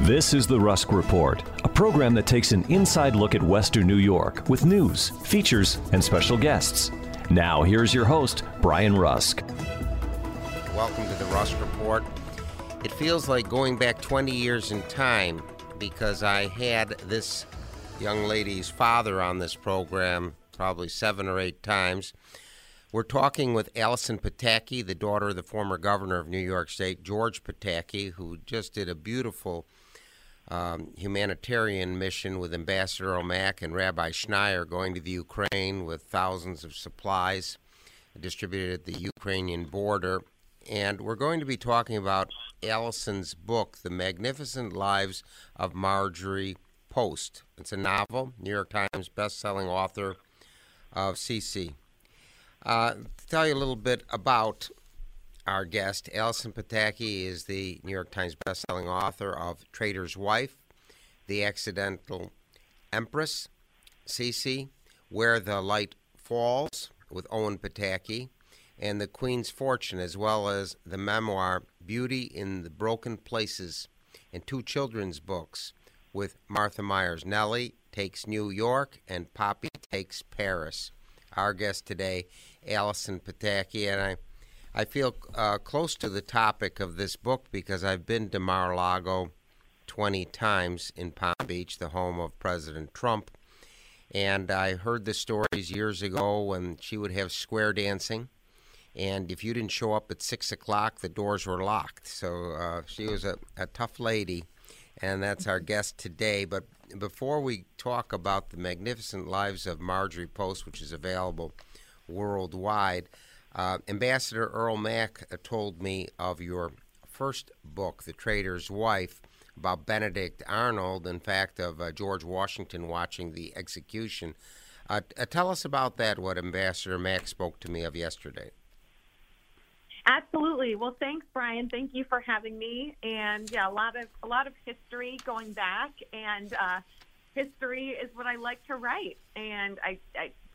This is the Rusk Report, a program that takes an inside look at Western New York with news, features, and special guests. Now, here's your host, Brian Rusk. Welcome to the Rusk Report. It feels like going back 20 years in time because I had this young lady's father on this program probably 7 or 8 times. We're talking with Allison Pataki, the daughter of the former governor of New York State, George Pataki, who just did a beautiful humanitarian mission with Ambassador O'Mak and Rabbi Schneier, going to the Ukraine with thousands of supplies distributed at the Ukrainian border. And we're going to be talking about Allison's book, The Magnificent Lives of Marjorie Post. It's a novel, New York Times best-selling author of CC. To tell you a little bit about our guest, Allison Pataki is the New York Times best-selling author of Traitor's Wife, The Accidental Empress, CC, Where the Light Falls with Owen Pataki, and The Queen's Fortune, as well as the memoir Beauty in the Broken Places, and 2 children's books with Martha Myers, Nellie Takes New York and Poppy Takes Paris. Our guest today, Allison Pataki, and I feel close to the topic of this book because I've been to Mar-a-Lago 20 times in Palm Beach, the home of President Trump, and I heard the stories years ago when she would have square dancing. And if you didn't show up at 6 o'clock, the doors were locked. So she was a tough lady, and that's our guest today. But before we talk about The Magnificent Lives of Marjorie Post, which is available worldwide, Ambassador O'Mak told me of your first book, The Traitor's Wife, about Benedict Arnold, in fact, of George Washington watching the execution. Tell us about that, what Ambassador O'Mak spoke to me of yesterday. Absolutely. Well, thanks, Brian. Thank you for having me. And yeah, a lot of history going back, and history is what I like to write. And I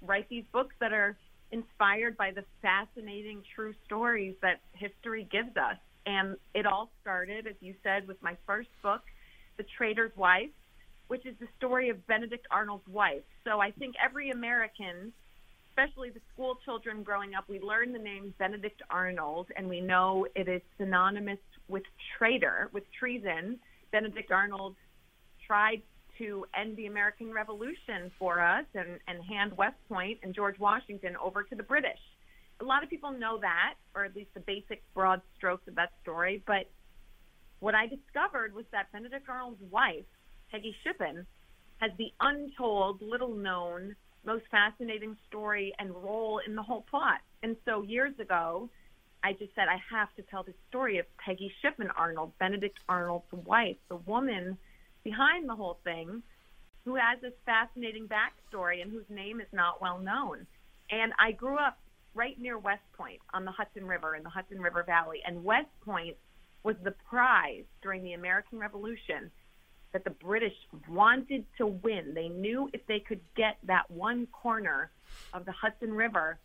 write these books that are inspired by the fascinating true stories that history gives us. And it all started, as you said, with my first book, The Traitor's Wife, which is the story of Benedict Arnold's wife. So I think every American, especially the school children growing up, we learn the name Benedict Arnold, and we know it is synonymous with traitor, with treason. Benedict Arnold tried to end the American Revolution for us and hand West Point and George Washington over to the British. A lot of people know that, or at least the basic broad strokes of that story, but what I discovered was that Benedict Arnold's wife, Peggy Shippen, has the untold, little-known, most fascinating story and role in the whole plot. And so years ago, I just said, I have to tell the story of Peggy Shippen Arnold, Benedict Arnold's wife, the woman behind the whole thing, who has this fascinating backstory and whose name is not well known. And I grew up right near West Point on the Hudson River, in the Hudson River Valley. And West Point was the prize during the American Revolution that the British wanted to win. They knew if they could get that one corner of the Hudson River,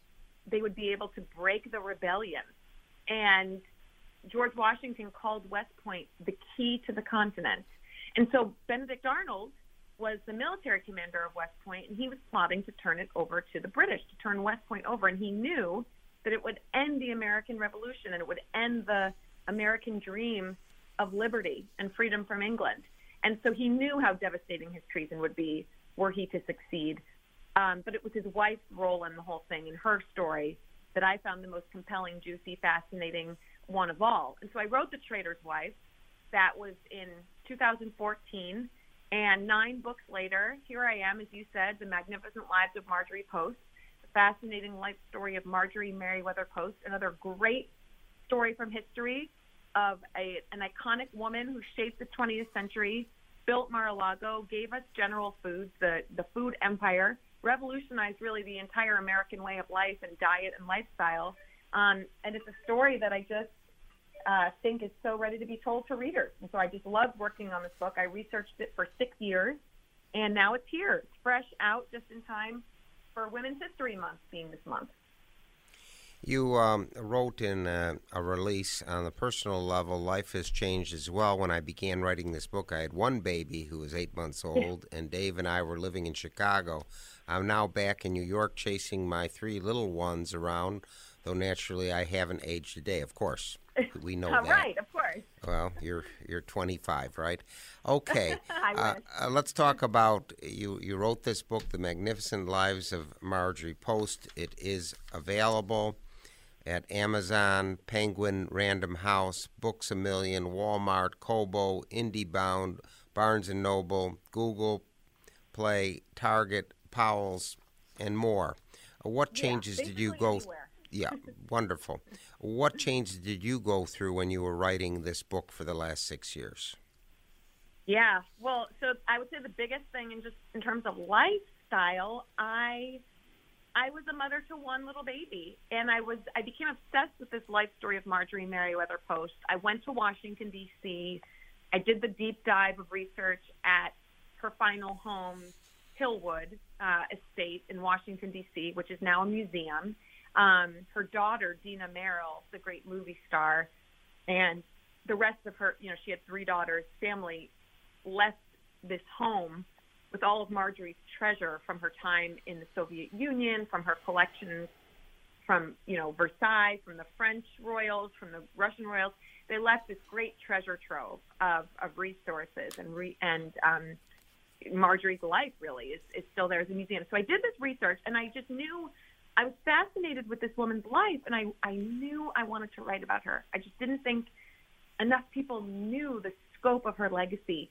they would be able to break the rebellion. And George Washington called West Point the key to the continent. And so Benedict Arnold was the military commander of West Point, and he was plotting to turn it over to the British, to turn West Point over. And he knew that it would end the American Revolution and it would end the American dream of liberty and freedom from England. And so he knew how devastating his treason would be were he to succeed. But it was his wife's role in the whole thing, in her story, that I found the most compelling, juicy, fascinating one of all. And so I wrote The Traitor's Wife. That was in 2014. And 9 books later, here I am, as you said, The Magnificent Lives of Marjorie Post, the fascinating life story of Marjorie Meriwether Post, another great story from history of an iconic woman who shaped the 20th century, built Mar-a-Lago, gave us General Foods, the food empire, revolutionized really the entire American way of life and diet and lifestyle. And it's a story that I just think is so ready to be told to readers. And so I just loved working on this book. I researched it for 6 years, and now it's here. It's fresh out just in time for Women's History Month being this month. You wrote in a release, on the personal level, life has changed as well. When I began writing this book, I had one baby who was 8 months old, and Dave and I were living in Chicago. I'm now back in New York chasing my 3 little ones around, though naturally I haven't aged a day, of course. We know that. Right, of course. Well, you're 25, right? Okay. Let's talk about, you wrote this book, The Magnificent Lives of Marjorie Post. It is available at Amazon, Penguin, Random House, Books A Million, Walmart, Kobo, IndieBound, Barnes & Noble, Google Play, Target, Powell's, and more. What changes did you go through? Yeah, wonderful. What changes did you go through when you were writing this book for the last 6 years? Yeah, well, so I would say the biggest thing in terms of lifestyle, I was a mother to 1 little baby, and I became obsessed with this life story of Marjorie Meriwether Post. I went to Washington, D.C. I did the deep dive of research at her final home, Hillwood Estate in Washington, D.C., which is now a museum. Her daughter, Dina Merrill, the great movie star, and the rest of her, she had 3 daughters, family left this home with all of Marjorie's treasure from her time in the Soviet Union, from her collections, from, Versailles, from the French royals, from the Russian royals. They left this great treasure trove of resources, and Marjorie's life really is still there as a museum. So I did this research, and I just knew I was fascinated with this woman's life, and I knew I wanted to write about her. I just didn't think enough people knew the scope of her legacy.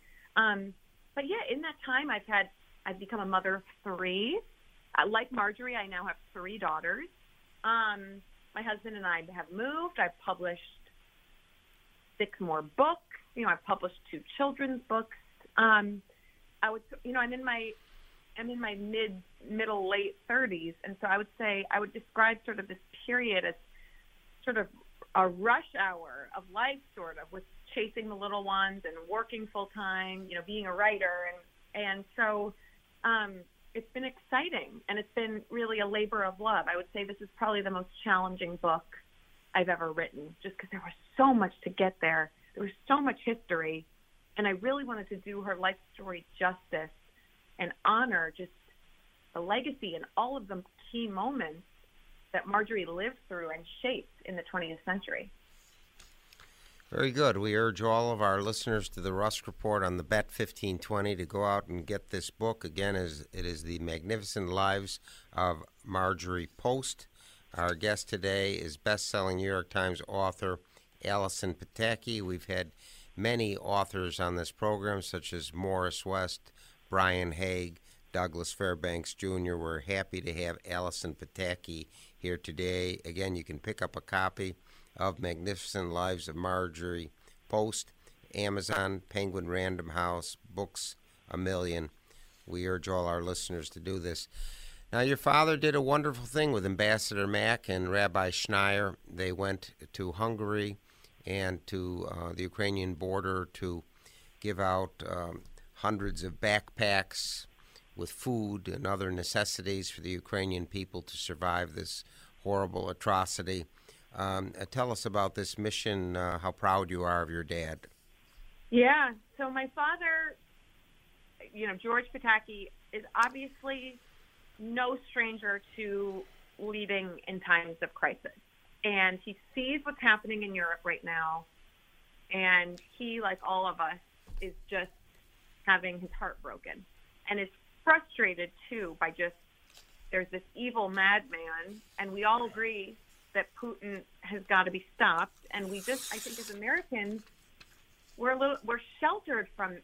But yeah, in that time, I've become a mother of 3. Like Marjorie, I now have 3 daughters. My husband and I have moved. I've published 6 more books. I've published 2 children's books. I'm in my middle late 30s, and so I would say I would describe sort of this period as sort of a rush hour of life, sort of, with chasing the little ones and working full time, being a writer, and so it's been exciting, and it's been really a labor of love. I would say this is probably the most challenging book I've ever written, just because there was so much to get there. There was so much history, and I really wanted to do her life story justice and honor just the legacy and all of the key moments that Marjorie lived through and shaped in the 20th century. Very good. We urge all of our listeners to the Rusk Report on the Bet 1520 to go out and get this book. Again, it is The Magnificent Lives of Marjorie Post. Our guest today is best-selling New York Times author Allison Pataki. We've had many authors on this program, such as Morris West, Brian Haig, Douglas Fairbanks Jr. We're happy to have Allison Pataki here today. Again, you can pick up a copy of Magnificent Lives of Marjorie Post, Amazon, Penguin Random House, Books A Million. We urge all our listeners to do this. Now, your father did a wonderful thing with Ambassador O'Mak and Rabbi Schneier. They went to Hungary and to the Ukrainian border to give out hundreds of backpacks with food and other necessities for the Ukrainian people to survive this horrible atrocity. Tell us about this mission, how proud you are of your dad. Yeah, so my father, George Pataki, is obviously no stranger to leading in times of crisis. And he sees what's happening in Europe right now, and he, like all of us, is just having his heart broken, and is frustrated, too, by just there's this evil madman, and we all agree that Putin has got to be stopped. And we just, I think as Americans, we're sheltered from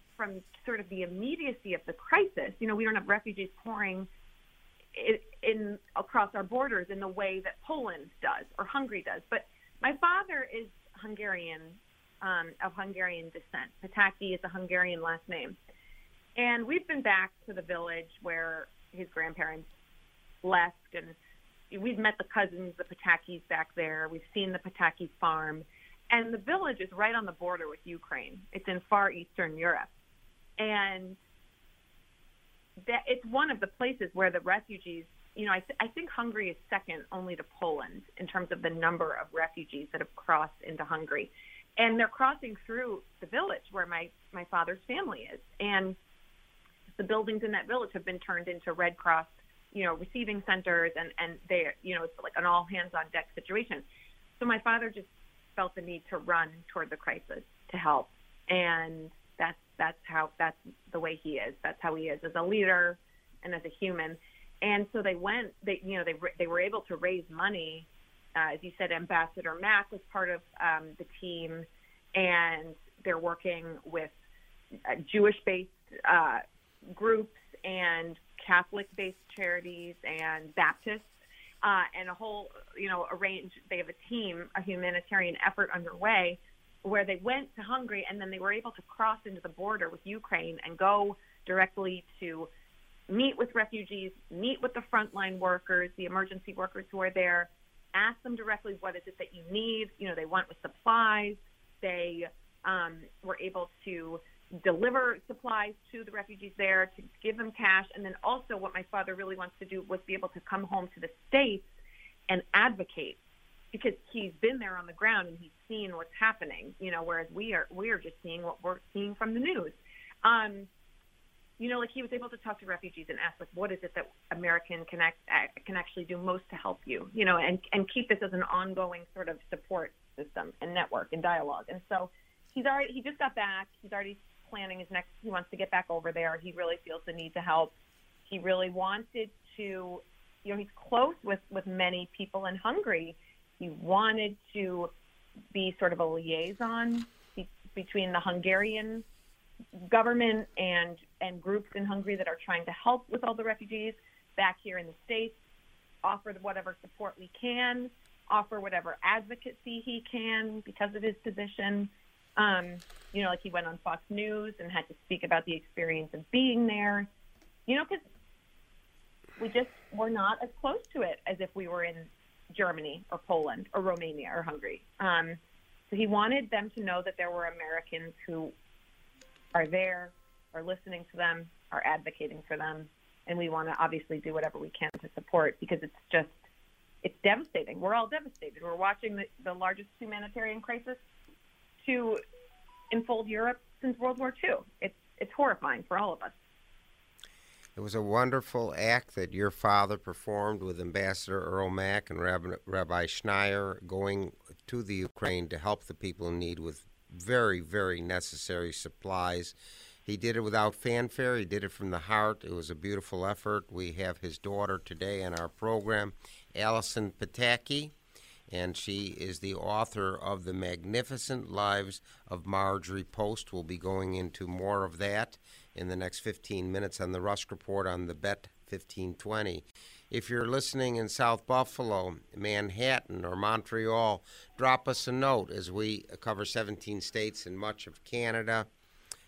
sort of the immediacy of the crisis. You know, we don't have refugees pouring in across our borders in the way that Poland does or Hungary does. But my father is Hungarian, of Hungarian descent. Pataki is a Hungarian last name. And we've been back to the village where his grandparents left, and we've met the cousins, the Patakis back there. We've seen the Pataki farm. And the village is right on the border with Ukraine. It's in far eastern Europe. And that it's one of the places where the refugees, you know, I think Hungary is second only to Poland in terms of the number of refugees that have crossed into Hungary. And they're crossing through the village where my father's family is. And the buildings in that village have been turned into Red Cross, you know, receiving centers, and they, you know, it's like an all hands on deck situation. So my father just felt the need to run toward the crisis to help. And that's the way he is. That's how he is as a leader and as a human. And so they were able to raise money. As you said, Ambassador O'Mak was part of the team, and they're working with Jewish-based groups and Catholic-based charities and Baptists and a whole, you know, arrange. They have a team, a humanitarian effort underway where they went to Hungary, and then they were able to cross into the border with Ukraine and go directly to meet with refugees, meet with the frontline workers, the emergency workers who are there, ask them directly, what is it that you need? You know, they went with supplies. They were able to deliver supplies to the refugees there, to give them cash. And then also what my father really wants to do was be able to come home to the States and advocate, because he's been there on the ground and he's seen what's happening, you know, whereas we are just seeing what we're seeing from the news. You know, like he was able to talk to refugees and ask, like, what is it that American can actually do most to help you, you know, and keep this as an ongoing sort of support system and network and dialogue. And so he just got back. He's already planning his next, he wants to get back over there. He really feels the need to help. He really wanted to, you know, he's close with many people in Hungary. He wanted to be sort of a liaison between the Hungarian government and groups in Hungary that are trying to help with all the refugees back here in the States, offer whatever support we can, offer whatever advocacy he can because of his position. You know, like he went on Fox News and had to speak about the experience of being there, you know, because we just were not as close to it as if we were in Germany or Poland or Romania or Hungary. So he wanted them to know that there were Americans who are there, are listening to them, are advocating for them. And we want to obviously do whatever we can to support, because it's just, it's devastating. We're all devastated. We're watching the largest humanitarian crisis to enfold Europe since World War II. It's horrifying for all of us. It was a wonderful act that your father performed with Ambassador O'Mak and Rabbi Schneier, going to the Ukraine to help the people in need with very, very necessary supplies. He did it without fanfare. He did it from the heart. It was a beautiful effort. We have his daughter today on our program, Allison Pataki, and she is the author of The Magnificent Lives of Marjorie Post. We'll be going into more of that in the next 15 minutes on the Rusk Report on the Bet 1520. If you're listening in South Buffalo, Manhattan, or Montreal, drop us a note, as we cover 17 states and much of Canada.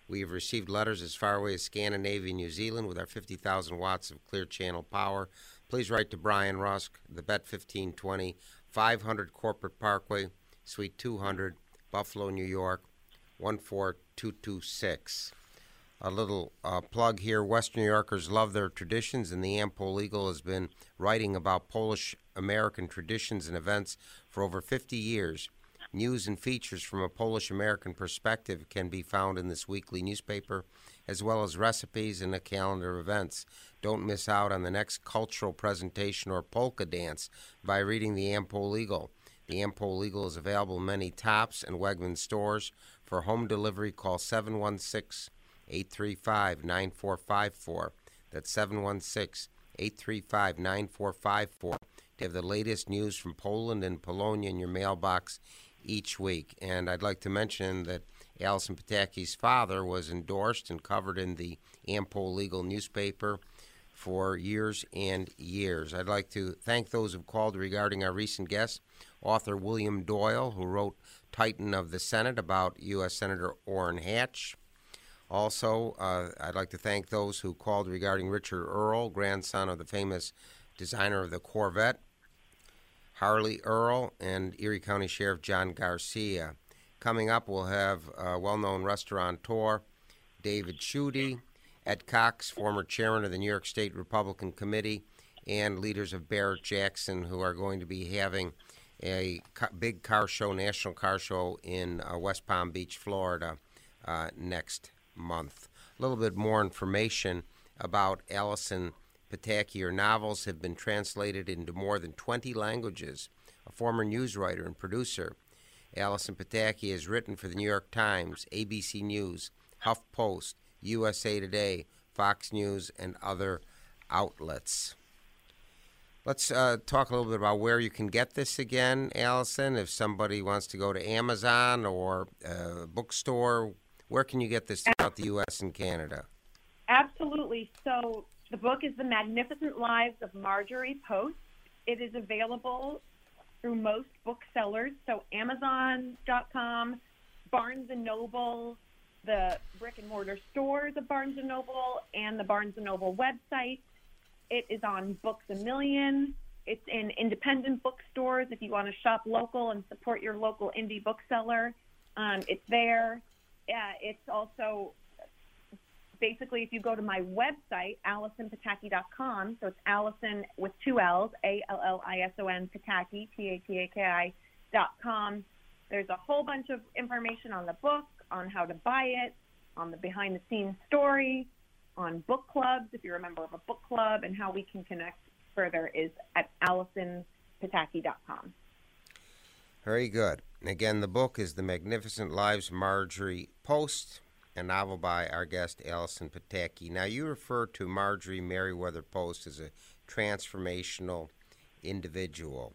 We've received letters as far away as Scandinavia, New Zealand, with our 50,000 watts of clear channel power. Please write to Brian Rusk, the Bet 1520, 500 Corporate Parkway, Suite 200, Buffalo, New York, 14226. A little plug here. West New Yorkers love their traditions, and the Ampol Eagle has been writing about Polish-American traditions and events for over 50 years. News and features from a Polish-American perspective can be found in this weekly newspaper, as well as recipes and a calendar of events. Don't miss out on the next cultural presentation or polka dance by reading the Ampol Eagle. The Ampol Eagle is available in many Tops and Wegmans stores. For home delivery, call 716-835-9454. That's 716-835-9454 to have the latest news from Poland and Polonia in your mailbox each week. And I'd like to mention that Allison Pataki's father was endorsed and covered in the Ampol Eagle newspaper for years and years. I'd like to thank those who've called regarding our recent guest, author William Doyle, who wrote Titan of the Senate about U.S. Senator Orrin Hatch. Also, I'd like to thank those who called regarding Richard Earle, grandson of the famous designer of the Corvette, Harley Earle, and Erie County Sheriff John Garcia. Coming up, we'll have well-known restaurateur David Schuette, Ed Cox, former chairman of the New York State Republican Committee, and leaders of Barrett Jackson, who are going to be having a big car show, national car show in West Palm Beach, Florida, next month. A little bit more information about Allison Pataki. Her novels have been translated into more than 20 languages. A former news writer and producer, Allison Pataki has written for the New York Times, ABC News, HuffPost, USA Today, Fox News, and other outlets. Let's talk a little bit about where you can get this again, Allison. If somebody wants to go to Amazon or a bookstore, where can you get this throughout the U.S. and Canada? Absolutely. So the book is The Magnificent Lives of Marjorie Post. It is available through most booksellers, so Amazon.com, Barnes & Noble, the brick-and-mortar stores of Barnes & Noble, and the Barnes & Noble website. It is on Books A Million. It's in independent bookstores if you want to shop local and support your local indie bookseller. It's there. It's also basically if you go to my website, AllisonPataki.com, so it's Allison with two L's, A-L-L-I-S-O-N, Pataki, P-A-T-A-K-I.com. There's a whole bunch of information on the book, on how to buy it, on the behind-the-scenes story, on book clubs, if you're a member of a book club, and how we can connect further is at AllisonPataki.com. Very good. Again, the book is The Magnificent Lives of Marjorie Post, a novel by our guest, Allison Pataki. Now, you refer to Marjorie Meriwether Post as a transformational individual.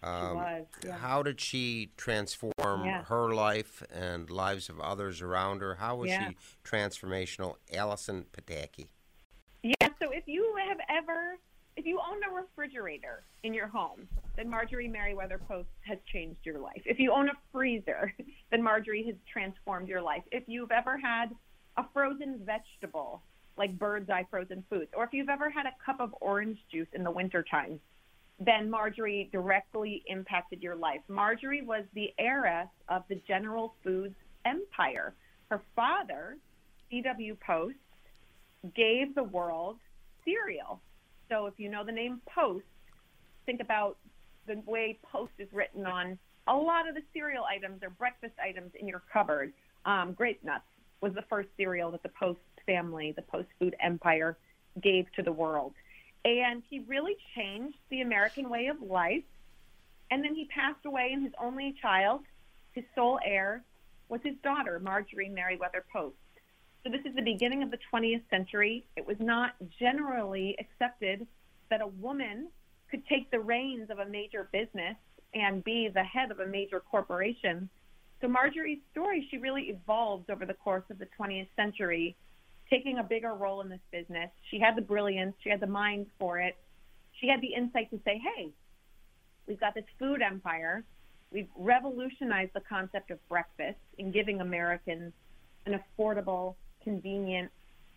She was, yeah. How did she transform her life and lives of others around her? How was she transformational, Allison Pataki? Yeah, so if you own a refrigerator in your home, then Marjorie Meriwether Post has changed your life. If you own a freezer, then Marjorie has transformed your life. If you've ever had a frozen vegetable, like Bird's Eye frozen foods, or if you've ever had a cup of orange juice in the wintertime, then Marjorie directly impacted your life. Marjorie was the heiress of the General Foods empire. Her father, C.W. Post, gave the world cereal. So if you know the name Post, think about the way Post is written on a lot of the cereal items or breakfast items in your cupboard. Grape Nuts was the first cereal that the Post family, the Post food empire, gave to the world. And he really changed the American way of life. And then he passed away, and his only child, his sole heir, was his daughter, Marjorie Meriwether Post. So this is the beginning of the 20th century. It was not generally accepted that a woman could take the reins of a major business and be the head of a major corporation. So Marjorie's story, she really evolved over the course of the 20th century, taking a bigger role in this business. She had the brilliance. She had the mind for it. She had the insight to say, hey, we've got this food empire. We've revolutionized the concept of breakfast in giving Americans an affordable, convenient,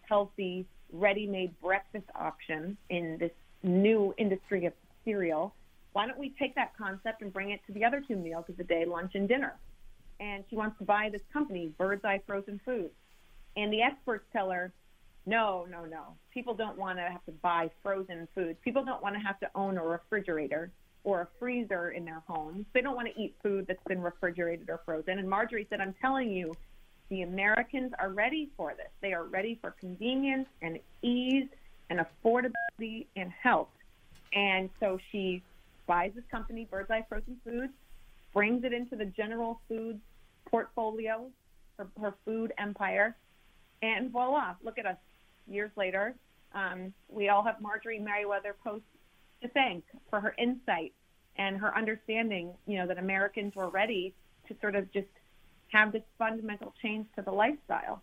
healthy, ready-made breakfast option in this new industry of cereal. Why don't we take that concept and bring it to the other two meals of the day, lunch and dinner? And she wants to buy this company, Bird's Eye Frozen Foods. And the experts tell her, no. People don't want to have to buy frozen foods. People don't want to have to own a refrigerator or a freezer in their homes. They don't want to eat food that's been refrigerated or frozen. And Marjorie said, I'm telling you, The Americans are ready for this. They are ready for convenience and ease and affordability and health. And so she buys this company, Bird's Eye Frozen Foods, brings it into the General Foods portfolio, her food empire, and voila, look at us years later. We all have Marjorie Meriwether Post to thank for her insight and her understanding, you know, that Americans were ready to sort of just have this fundamental change to the lifestyle.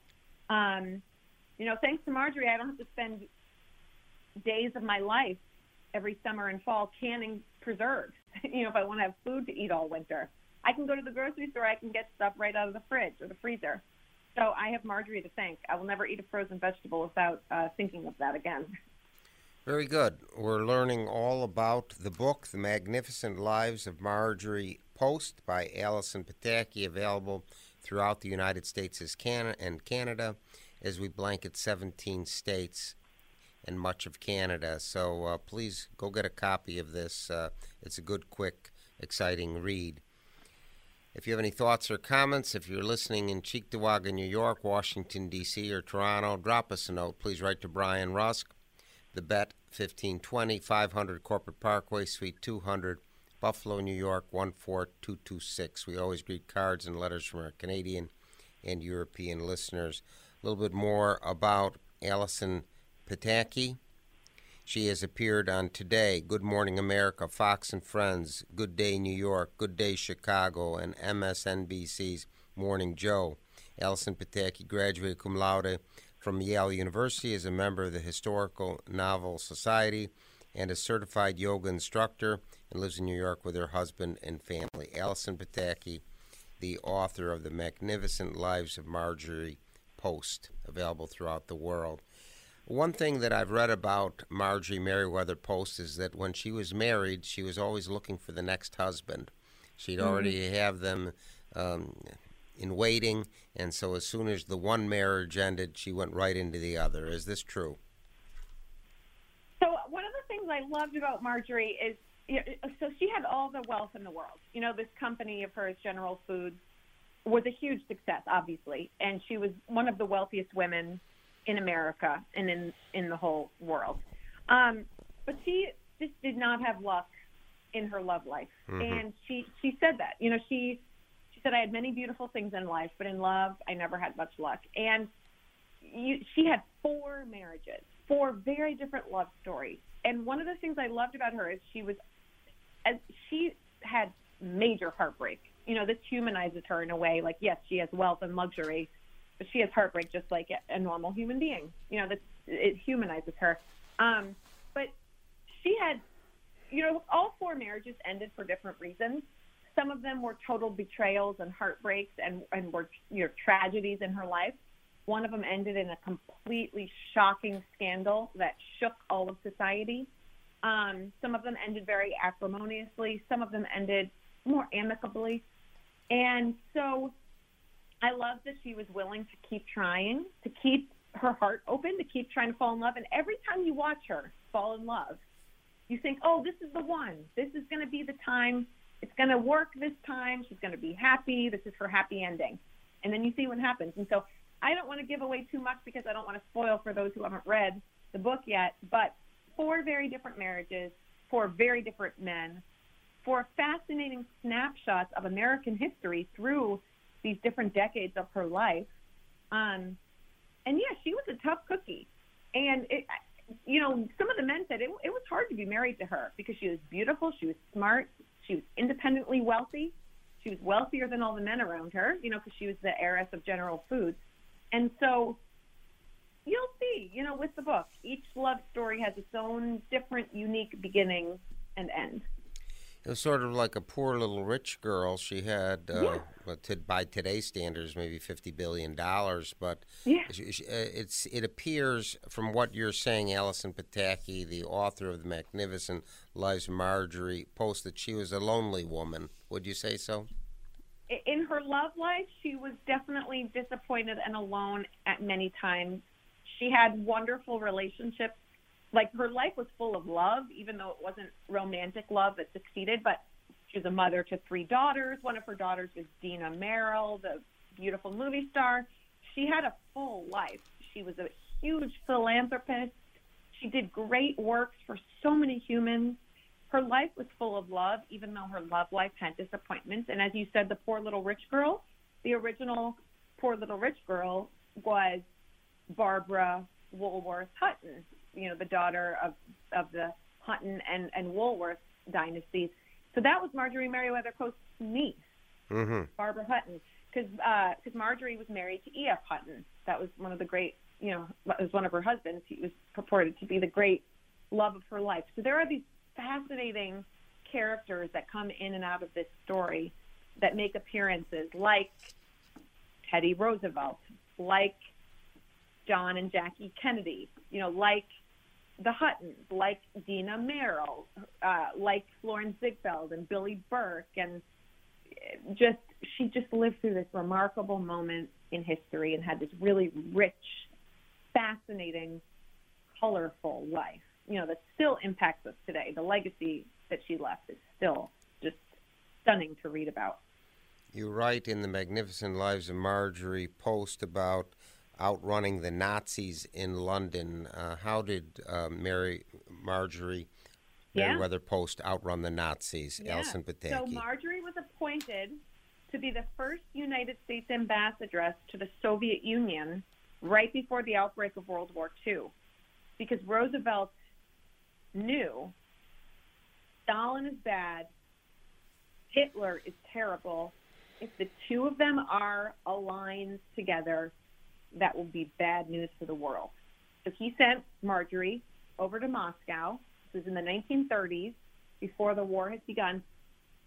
You know, thanks to Marjorie, I don't have to spend days of my life every summer and fall canning preserves. You know, if I want to have food to eat all winter, I can go to the grocery store, I can get stuff right out of the fridge or the freezer. So I have Marjorie to thank. I will never eat a frozen vegetable without thinking of that again. Very good. We're learning all about the book, The Magnificent Lives of Marjorie Post by Allison Pataki, available throughout the United States and Canada, as we blanket 17 states and much of Canada. So please go get a copy of this. It's a good, quick, exciting read. If you have any thoughts or comments, if you're listening in Cheektowaga, New York, Washington, D.C., or Toronto, drop us a note. Please write to Brian Rusk, The Bet, 1520, 500 Corporate Parkway, Suite 200, Buffalo, New York, 14226. We always greet cards and letters from our Canadian and European listeners. A little bit more about Allison Pataki. She has appeared on Today, Good Morning America, Fox and Friends, Good Day New York, Good Day Chicago, and MSNBC's Morning Joe. Allison Pataki graduated cum laude from Yale University, is a member of the Historical Novel Society, and a certified yoga instructor, and lives in New York with her husband and family. Allison Pataki, the author of The Magnificent Lives of Marjorie Post, available throughout the world. One thing that I've read about Marjorie Meriwether Post is that when she was married, she was always looking for the next husband. She'd already have them in waiting, and so as soon as the one marriage ended, she went right into the other. Is this true? So one of the things I loved about Marjorie is, you know, so she had all the wealth in the world. You know, this company of hers, General Foods, was a huge success, obviously, and she was one of the wealthiest women in America and in the whole world. But she just did not have luck in her love life. And she said that. You know, she said, I had many beautiful things in life, but in love, I never had much luck. And she had four marriages, four very different love stories. And one of the things I loved about her is she had major heartbreak. You know, this humanizes her in a way. Like, yes, she has wealth and luxury, but she has heartbreak just like a normal human being. You know, it humanizes her. But she had, you know, all four marriages ended for different reasons. Some of them were total betrayals and heartbreaks and were, you know, tragedies in her life. One of them ended in a completely shocking scandal that shook all of society. Some of them ended very acrimoniously. Some of them ended more amicably. And so I love that she was willing to keep trying, to keep her heart open, to keep trying to fall in love. And every time you watch her fall in love, you think, oh, this is the one. This is going to be the time. It's going to work this time. She's going to be happy. This is her happy ending. And then you see what happens. And so I don't want to give away too much because I don't want to spoil for those who haven't read the book yet, but four very different marriages, four very different men, four fascinating snapshots of American history through these different decades of her life. And yeah, she was a tough cookie. And, you know, some of the men said it was hard to be married to her because she was beautiful, she was smart, she was independently wealthy. She was wealthier than all the men around her, you know, because she was the heiress of General Foods. And so you'll see, you know, with the book, each love story has its own different, unique beginning and end. It was sort of like a poor little rich girl. She had, by today's standards, maybe $50 billion. But it appears from what you're saying, Allison Pataki, the author of The Magnificent Lives of Marjorie Post, that she was a lonely woman. Would you say so? In her love life, she was definitely disappointed and alone at many times. She had wonderful relationships. Like, her life was full of love, even though it wasn't romantic love that succeeded, but she was a mother to three daughters. One of her daughters was Dina Merrill, the beautiful movie star. She had a full life. She was a huge philanthropist. She did great works for so many humans. Her life was full of love, even though her love life had disappointments. And as you said, the poor little rich girl, the original poor little rich girl was Barbara Woolworth Hutton, you know, the daughter of the Hutton and Woolworth dynasties. So that was Marjorie Meriwether Post's niece, mm-hmm. Barbara Hutton, because Marjorie was married to E.F. Hutton. That was one of the great, you know, it was one of her husbands. He was purported to be the great love of her life. So there are these fascinating characters that come in and out of this story that make appearances, like Teddy Roosevelt, like John and Jackie Kennedy, you know, like the Huttons, like Dina Merrill, like Florence Ziegfeld and Billy Burke. And just, she just lived through this remarkable moment in history and had this really rich, fascinating, colorful life, you know, that still impacts us today. The legacy that she left is still just stunning to read about. You write in The Magnificent Lives of Marjorie Post about outrunning the Nazis in London. How did Marjorie Meriwether Post outrun the Nazis, Allison Pataki? So Marjorie was appointed to be the first United States ambassadress to the Soviet Union right before the outbreak of World War II, because Roosevelt knew Stalin is bad, Hitler is terrible. If the two of them are aligned together, that will be bad news for the world. So he sent Marjorie over to Moscow. This was in the 1930s, before the war had begun.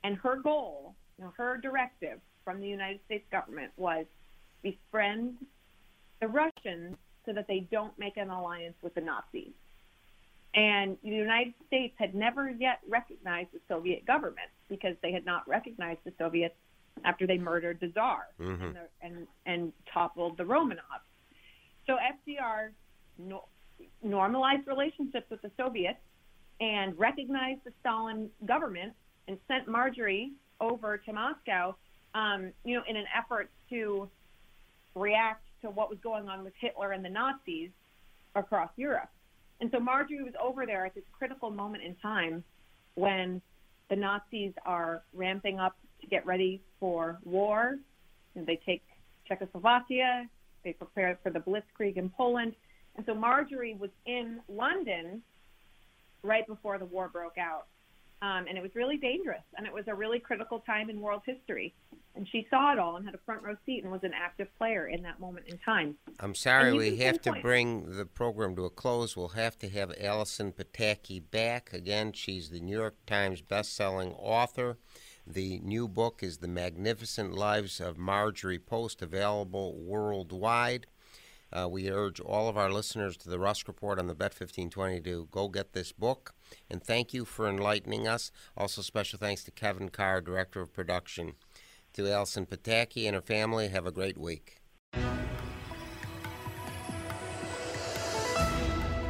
And her goal, you know, her directive from the United States government was befriend the Russians so that they don't make an alliance with the Nazis. And the United States had never yet recognized the Soviet government, because they had not recognized the Soviets after they murdered the Tsar mm-hmm. and toppled the Romanovs. So FDR normalized relationships with the Soviets and recognized the Stalin government and sent Marjorie over to Moscow, you know, in an effort to react to what was going on with Hitler and the Nazis across Europe. And so Marjorie was over there at this critical moment in time when the Nazis are ramping up to get ready for war. And they take Czechoslovakia, they prepare for the Blitzkrieg in Poland. And so Marjorie was in London right before the war broke out. And it was really dangerous, and it was a really critical time in world history. And she saw it all and had a front row seat and was an active player in that moment in time. I'm sorry, we have to bring the program to a close. We'll have to have Allison Pataki back. Again, she's the New York Times bestselling author. The new book is The Magnificent Lives of Marjorie Post, available worldwide. We urge all of our listeners to the Rusk Report on the Bet 1520 to go get this book. And thank you for enlightening us. Also, special thanks to Kevin Carr, Director of Production. To Allison Pataki and her family, have a great week.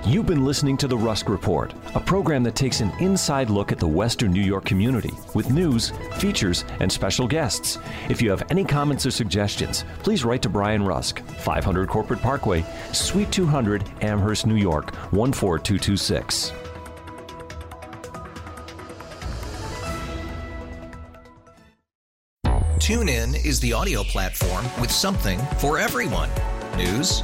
You've been listening to The Rusk Report, a program that takes an inside look at the Western New York community with news, features, and special guests. If you have any comments or suggestions, please write to Brian Rusk, 500 Corporate Parkway, Suite 200, Amherst, New York, 14226. TuneIn is the audio platform with something for everyone. News.